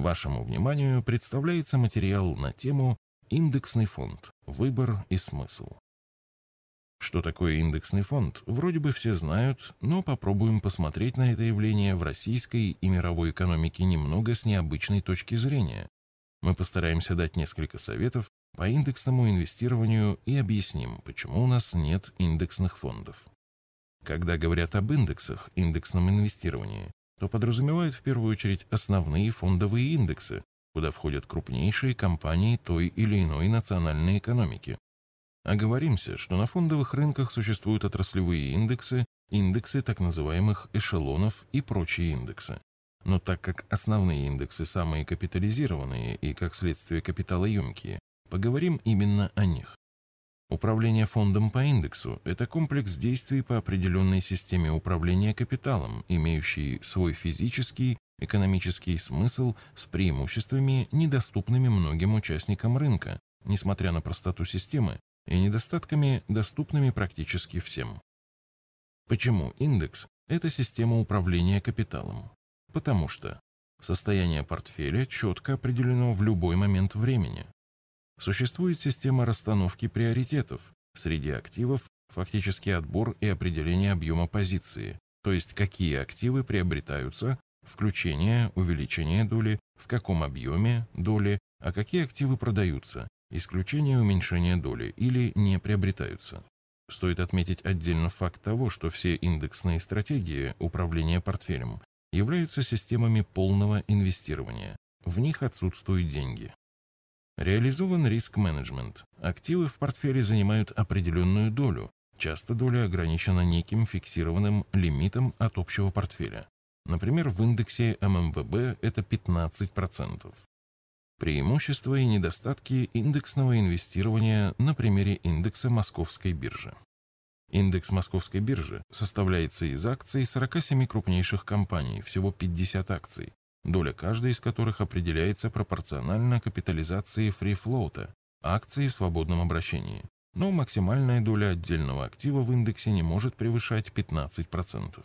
Вашему вниманию представляется материал на тему «Индексный фонд. Выбор и смысл». Что такое индексный фонд, вроде бы все знают, но попробуем посмотреть на это явление в российской и мировой экономике немного с необычной точки зрения. Мы постараемся дать несколько советов по индексному инвестированию и объясним, почему у нас нет индексных фондов. Когда говорят об индексах, индексном инвестировании, то подразумевают в первую очередь основные фондовые индексы, куда входят крупнейшие компании той или иной национальной экономики. Оговоримся, что на фондовых рынках существуют отраслевые индексы, индексы так называемых эшелонов и прочие индексы. Но так как основные индексы самые капитализированные и, как следствие, капиталоемкие, поговорим именно о них. Управление фондом по индексу – это комплекс действий по определенной системе управления капиталом, имеющий свой физический, экономический смысл с преимуществами, недоступными многим участникам рынка, несмотря на простоту системы, и недостатками, доступными практически всем. Почему индекс – это система управления капиталом? Потому что состояние портфеля четко определено в любой момент времени. Существует система расстановки приоритетов, среди активов фактически отбор и определение объема позиции, то есть какие активы приобретаются, включение, увеличение доли, в каком объеме доли, а какие активы продаются, исключение уменьшения доли или не приобретаются. Стоит отметить отдельно факт того, что все индексные стратегии управления портфелем являются системами полного инвестирования. В них отсутствуют деньги. Реализован риск-менеджмент. Активы в портфеле занимают определенную долю. Часто доля ограничена неким фиксированным лимитом от общего портфеля. Например, в индексе ММВБ это 15%. Преимущества и недостатки индексного инвестирования на примере индекса Московской биржи. Индекс Московской биржи составляется из акций 47 крупнейших компаний, всего 50 акций, доля каждой из которых определяется пропорционально капитализации фри-флота, акций в свободном обращении, но максимальная доля отдельного актива в индексе не может превышать 15%.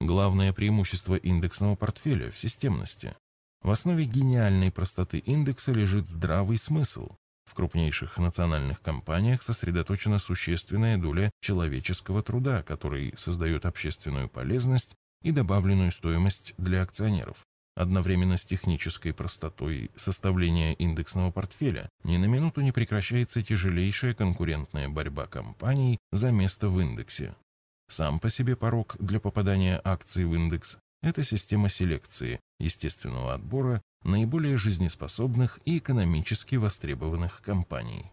Главное преимущество индексного портфеля в системности. В основе гениальной простоты индекса лежит здравый смысл. В крупнейших национальных компаниях сосредоточена существенная доля человеческого труда, который создает общественную полезность и добавленную стоимость для акционеров. Одновременно с технической простотой составления индексного портфеля ни на минуту не прекращается тяжелейшая конкурентная борьба компаний за место в индексе. Сам по себе порог для попадания акций в индекс – это система селекции, естественного отбора наиболее жизнеспособных и экономически востребованных компаний.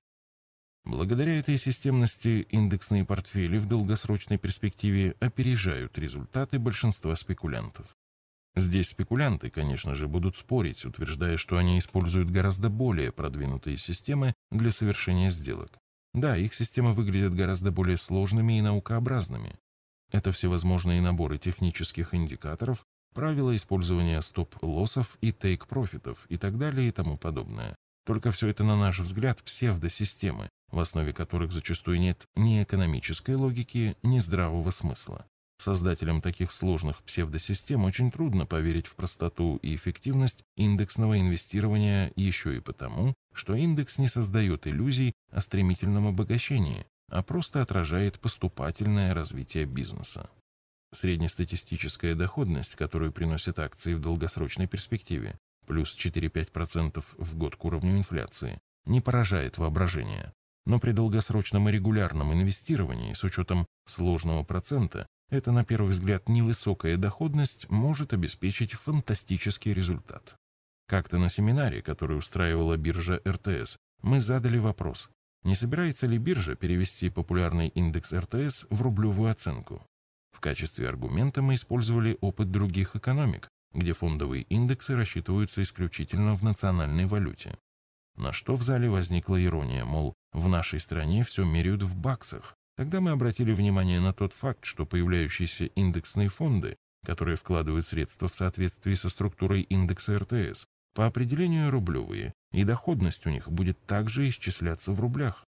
Благодаря этой системности индексные портфели в долгосрочной перспективе опережают результаты большинства спекулянтов. Здесь спекулянты, конечно же, будут спорить, утверждая, что они используют гораздо более продвинутые системы для совершения сделок. Да, их системы выглядят гораздо более сложными и наукообразными. Это всевозможные наборы технических индикаторов, правила использования стоп-лоссов и тейк-профитов и так далее и тому подобное. Только все это, на наш взгляд, псевдосистемы, в основе которых зачастую нет ни экономической логики, ни здравого смысла. Создателям таких сложных псевдосистем очень трудно поверить в простоту и эффективность индексного инвестирования еще и потому, что индекс не создает иллюзий о стремительном обогащении, а просто отражает поступательное развитие бизнеса. Среднестатистическая доходность, которую приносят акции в долгосрочной перспективе, плюс 4–5% в год к уровню инфляции, не поражает воображение. Но при долгосрочном и регулярном инвестировании с учетом сложного процента эта, на первый взгляд, невысокая доходность может обеспечить фантастический результат. Как-то на семинаре, который устраивала биржа РТС, мы задали вопрос, не собирается ли биржа перевести популярный индекс РТС в рублевую оценку. В качестве аргумента мы использовали опыт других экономик, где фондовые индексы рассчитываются исключительно в национальной валюте. На что в зале возникла ирония, мол, в нашей стране все меряют в баксах. Тогда мы обратили внимание на тот факт, что появляющиеся индексные фонды, которые вкладывают средства в соответствии со структурой индекса РТС, по определению рублевые, и доходность у них будет также исчисляться в рублях.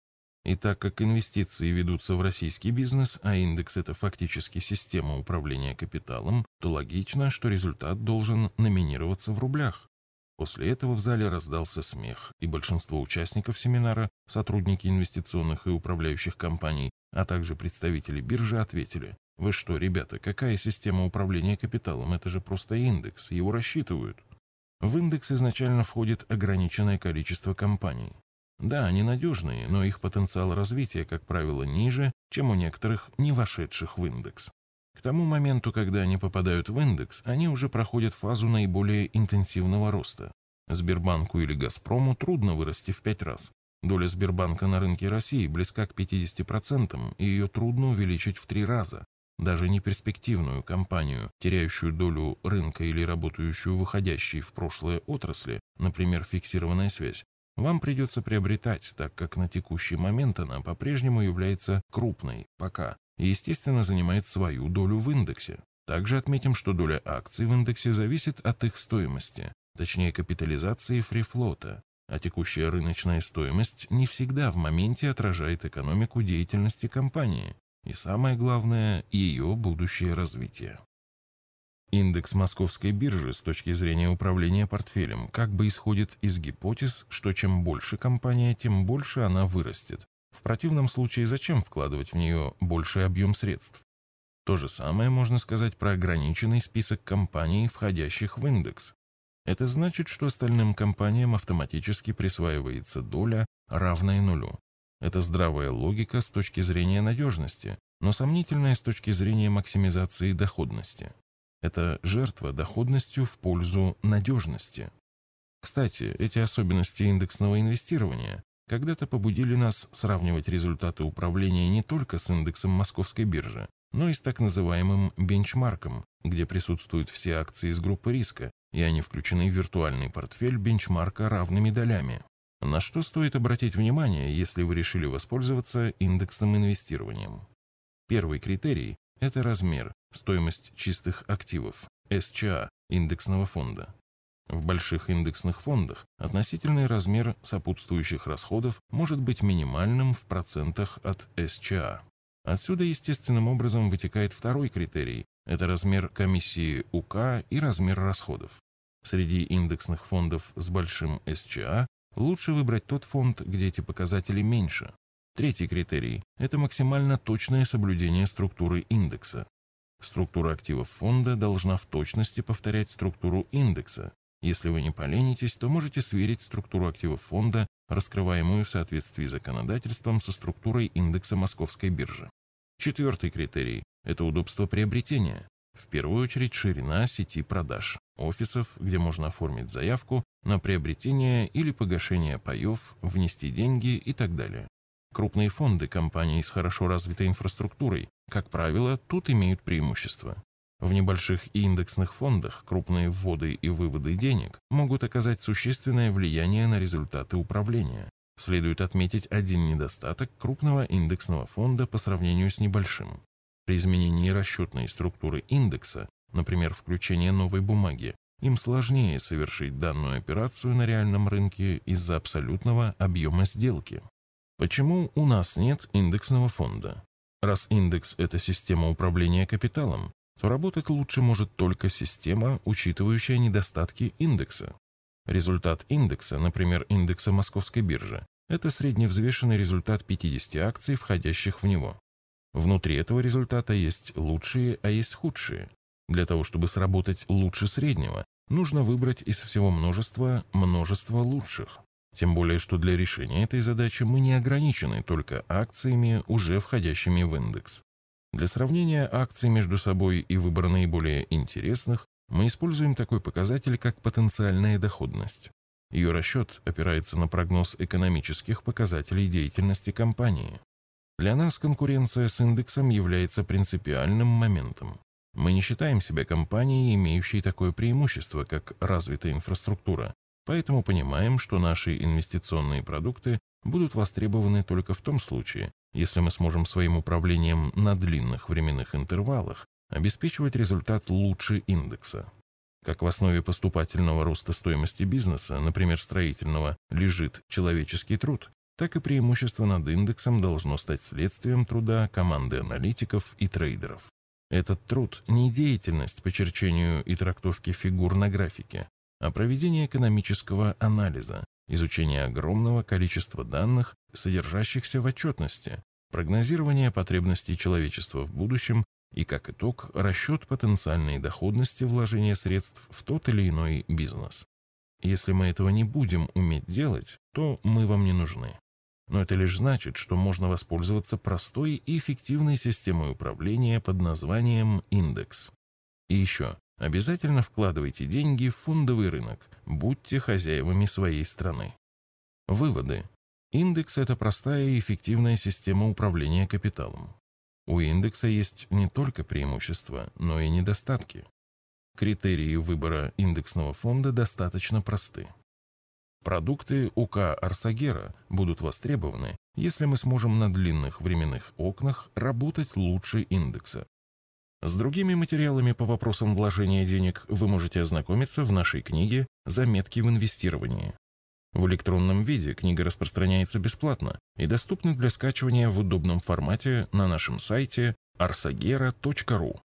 И так как инвестиции ведутся в российский бизнес, а индекс – это фактически система управления капиталом, то логично, что результат должен номинироваться в рублях. После этого в зале раздался смех, и большинство участников семинара, сотрудники инвестиционных и управляющих компаний, а также представители биржи ответили: «Вы что, ребята, какая система управления капиталом? Это же просто индекс, его рассчитывают». В индекс изначально входит ограниченное количество компаний. Да, они надежные, но их потенциал развития, как правило, ниже, чем у некоторых, не вошедших в индекс. К тому моменту, когда они попадают в индекс, они уже проходят фазу наиболее интенсивного роста. Сбербанку или Газпрому трудно вырасти в 5 раз. Доля Сбербанка на рынке России близка к 50%, и ее трудно увеличить в 3 раза. Даже неперспективную компанию, теряющую долю рынка или работающую в уходящей в прошлое отрасли, например, фиксированная связь, вам придется приобретать, так как на текущий момент она по-прежнему является крупной, пока, и, естественно, занимает свою долю в индексе. Также отметим, что доля акций в индексе зависит от их стоимости, точнее капитализации фрифлота, а текущая рыночная стоимость не всегда в моменте отражает экономику деятельности компании и, самое главное, ее будущее развитие. Индекс Московской биржи с точки зрения управления портфелем как бы исходит из гипотез, что чем больше компания, тем больше она вырастет. В противном случае зачем вкладывать в нее больший объем средств? То же самое можно сказать про ограниченный список компаний, входящих в индекс. Это значит, что остальным компаниям автоматически присваивается доля, равная нулю. Это здравая логика с точки зрения надежности, но сомнительная с точки зрения максимизации доходности. Это жертва доходностью в пользу надежности. Кстати, эти особенности индексного инвестирования когда-то побудили нас сравнивать результаты управления не только с индексом Московской биржи, но и с так называемым бенчмарком, где присутствуют все акции из группы риска, и они включены в виртуальный портфель бенчмарка равными долями. На что стоит обратить внимание, если вы решили воспользоваться индексным инвестированием? Первый критерий – это размер, стоимость чистых активов, СЧА, индексного фонда. В больших индексных фондах относительный размер сопутствующих расходов может быть минимальным в процентах от СЧА. Отсюда естественным образом вытекает второй критерий – это размер комиссии УК и размер расходов. Среди индексных фондов с большим СЧА лучше выбрать тот фонд, где эти показатели меньше. Третий критерий – это максимально точное соблюдение структуры индекса. Структура активов фонда должна в точности повторять структуру индекса. Если вы не поленитесь, то можете сверить структуру активов фонда, раскрываемую в соответствии с законодательством, со структурой индекса Московской биржи. Четвертый критерий – это удобство приобретения. В первую очередь ширина сети продаж, офисов, где можно оформить заявку на приобретение или погашение паёв, внести деньги и так далее. Крупные фонды компаний с хорошо развитой инфраструктурой, как правило, тут имеют преимущество. В небольших и индексных фондах крупные вводы и выводы денег могут оказать существенное влияние на результаты управления. Следует отметить один недостаток крупного индексного фонда по сравнению с небольшим. При изменении расчетной структуры индекса, например, включение новой бумаги, им сложнее совершить данную операцию на реальном рынке из-за абсолютного объема сделки. Почему у нас нет индексного фонда? Раз индекс – это система управления капиталом, то работать лучше может только система, учитывающая недостатки индекса. Результат индекса, например, индекса Московской биржи, это средневзвешенный результат 50 акций, входящих в него. Внутри этого результата есть лучшие, а есть худшие. Для того, чтобы сработать лучше среднего, нужно выбрать из всего множества множество лучших. Тем более, что для решения этой задачи мы не ограничены только акциями, уже входящими в индекс. Для сравнения акций между собой и выбора наиболее интересных мы используем такой показатель, как потенциальная доходность. Ее расчет опирается на прогноз экономических показателей деятельности компании. Для нас конкуренция с индексом является принципиальным моментом. Мы не считаем себя компанией, имеющей такое преимущество, как развитая инфраструктура, поэтому понимаем, что наши инвестиционные продукты будут востребованы только в том случае, если мы сможем своим управлением на длинных временных интервалах обеспечивать результат лучше индекса. Как в основе поступательного роста стоимости бизнеса, например, строительного, лежит человеческий труд, так и преимущество над индексом должно стать следствием труда команды аналитиков и трейдеров. Этот труд – не деятельность по черчению и трактовке фигур на графике, проведение экономического анализа, изучение огромного количества данных, содержащихся в отчетности, прогнозирование потребностей человечества в будущем и, как итог, расчет потенциальной доходности вложения средств в тот или иной бизнес. Если мы этого не будем уметь делать, то мы вам не нужны. Но это лишь значит, что можно воспользоваться простой и эффективной системой управления под названием индекс. И еще, обязательно вкладывайте деньги в фондовый рынок, будьте хозяевами своей страны. Выводы. Индекс – это простая и эффективная система управления капиталом. У индекса есть не только преимущества, но и недостатки. Критерии выбора индексного фонда достаточно просты. Продукты ОК «Арсагера» будут востребованы, если мы сможем на длинных временных окнах работать лучше индекса. С другими материалами по вопросам вложения денег вы можете ознакомиться в нашей книге «Заметки в инвестировании». В электронном виде книга распространяется бесплатно и доступна для скачивания в удобном формате на нашем сайте arsagera.ru.